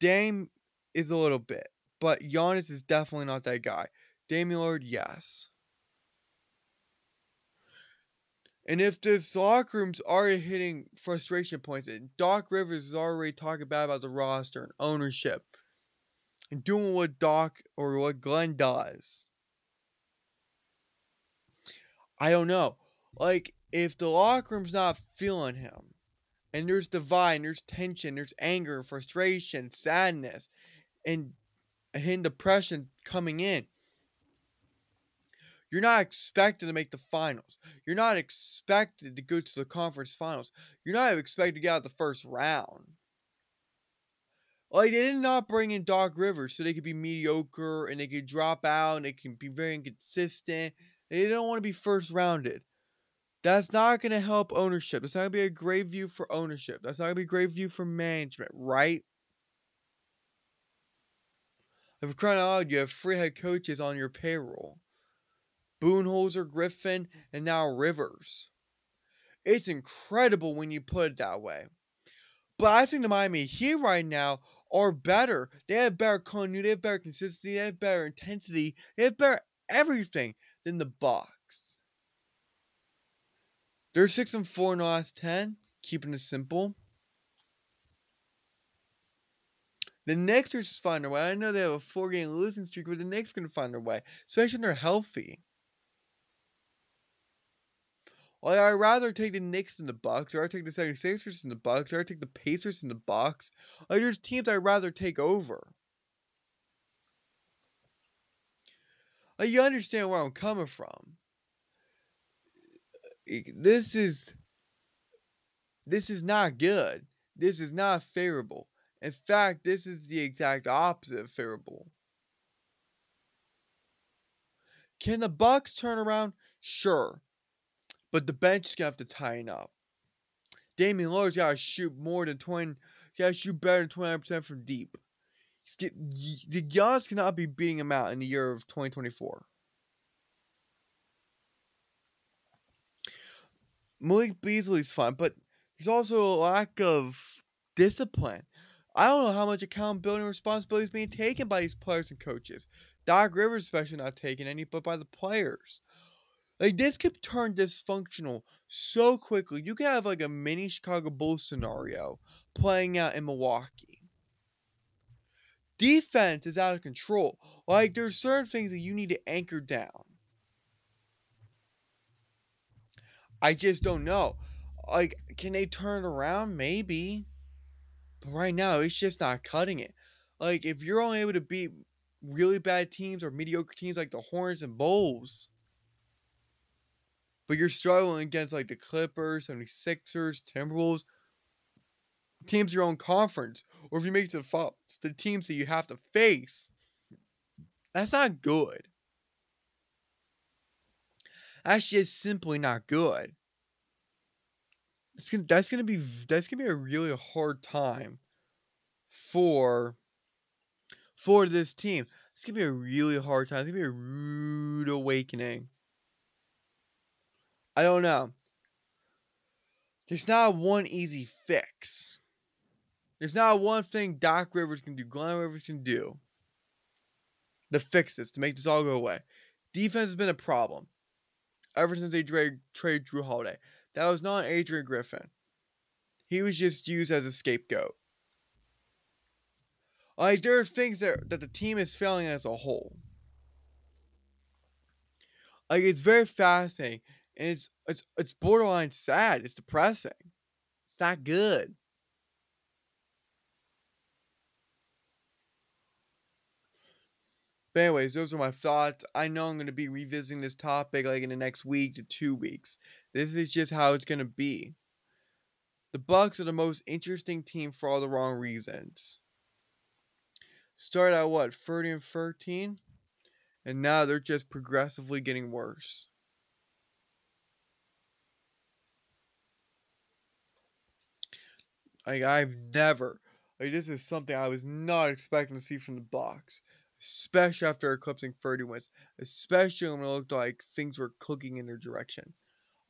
Dame is a little bit, but Giannis is definitely not that guy. Damian Lillard, yes. And if this locker room's already hitting frustration points, and Doc Rivers is already talking bad about the roster and ownership and doing what Doc or what Glenn does, I don't know. Like, if the locker room's not feeling him, And there's divide, there's tension, there's anger, frustration, sadness, and depression coming in. You're not expected to make the finals. You're not expected to go to the conference finals. You're not expected to get out of the first round. Like, they did not bring in Doc Rivers so they could be mediocre and they could drop out and they can be very inconsistent. They don't want to be first rounded. That's not going to help ownership. That's not going to be a great view for ownership. That's not going to be a great view for management, right? If you're crying out loud, you have three head coaches on your payroll. Boonholzer, Griffin, and now Rivers. It's incredible when you put it that way. But I think the Miami Heat right now are better. They have better continuity, they have better consistency, they have better intensity, they have better everything than the Bucks. They're 6-4 in the last 10, keeping it simple. The Knicks are just finding their way. I know they have a 4-game losing streak, but the Knicks are going to find their way, especially when they're healthy. Like, I'd rather take the Knicks than the Bucks, or I'd take the 76ers than the Bucks, or I'd take the Pacers than the Bucks. Like, there's teams I'd rather take over. Like, you understand where I'm coming from. This is not good. This is not favorable. In fact, this is the exact opposite of favorable. Can the Bucks turn around? Sure. But the bench is going to have to tighten up. Damian Lillard's got to shoot more than 20. He's got to shoot better than 29% from deep. The Giannis cannot be beating him out in the year of 2024. Malik Beasley's fun, but there's also a lack of discipline. I don't know how much accountability and responsibility is being taken by these players and coaches. Doc Rivers especially not taking any, but by the players. Like, this could turn dysfunctional so quickly. You could have, like, a mini Chicago Bulls scenario playing out in Milwaukee. Defense is out of control. Like, there's certain things that you need to anchor down. I just don't know. Like, can they turn it around? Maybe. But right now, it's just not cutting it. Like, if you're only able to beat really bad teams or mediocre teams like the Hornets and Bulls, but you're struggling against, like, the Clippers, 76ers, Timberwolves, teams of your own conference, or if you make it to the teams that you have to face, that's not good. That's just simply not good. That's gonna be a really hard time for this team. It's gonna be a really hard time. It's gonna be a rude awakening. I don't know. There's not one easy fix. There's not one thing Doc Rivers can do, Glenn Rivers can do to fix this, to make this all go away. Defense has been a problem ever since they traded Drew Holiday. That was not Adrian Griffin. He was just used as a scapegoat. Like, there are things that the team is failing as a whole. Like, it's very fascinating. And it's borderline sad. It's depressing. It's not good. But anyways, those are my thoughts. I know I'm going to be revisiting this topic like in the next week to 2 weeks. This is just how it's going to be. The Bucks are the most interesting team for all the wrong reasons. Start at 30-13? And now they're just progressively getting worse. Like, this is something I was not expecting to see from the Bucks, especially after eclipsing 30 wins, especially when it looked like things were cooking in their direction,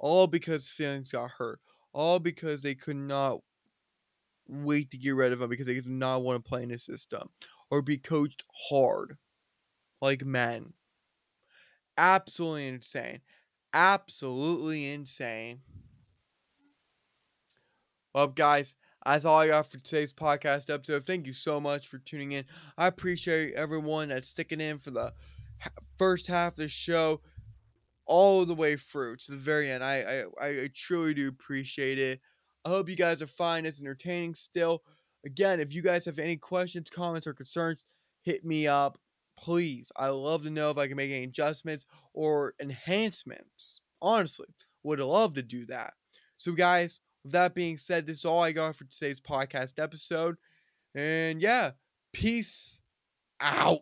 all because feelings got hurt, all because they could not wait to get rid of him because they did not want to play in his system or be coached hard, like men. Absolutely insane. Absolutely insane. Well, guys, that's all I got for today's podcast episode. Thank you so much for tuning in. I appreciate everyone that's sticking in for the first half of the show all the way through to the very end. I truly do appreciate it. I hope you guys are finding this entertaining still. Again, if you guys have any questions, comments, or concerns, hit me up, please. I love to know if I can make any adjustments or enhancements. Honestly, would love to do that. So, guys, with that being said, this is all I got for today's podcast episode. And, yeah, peace out.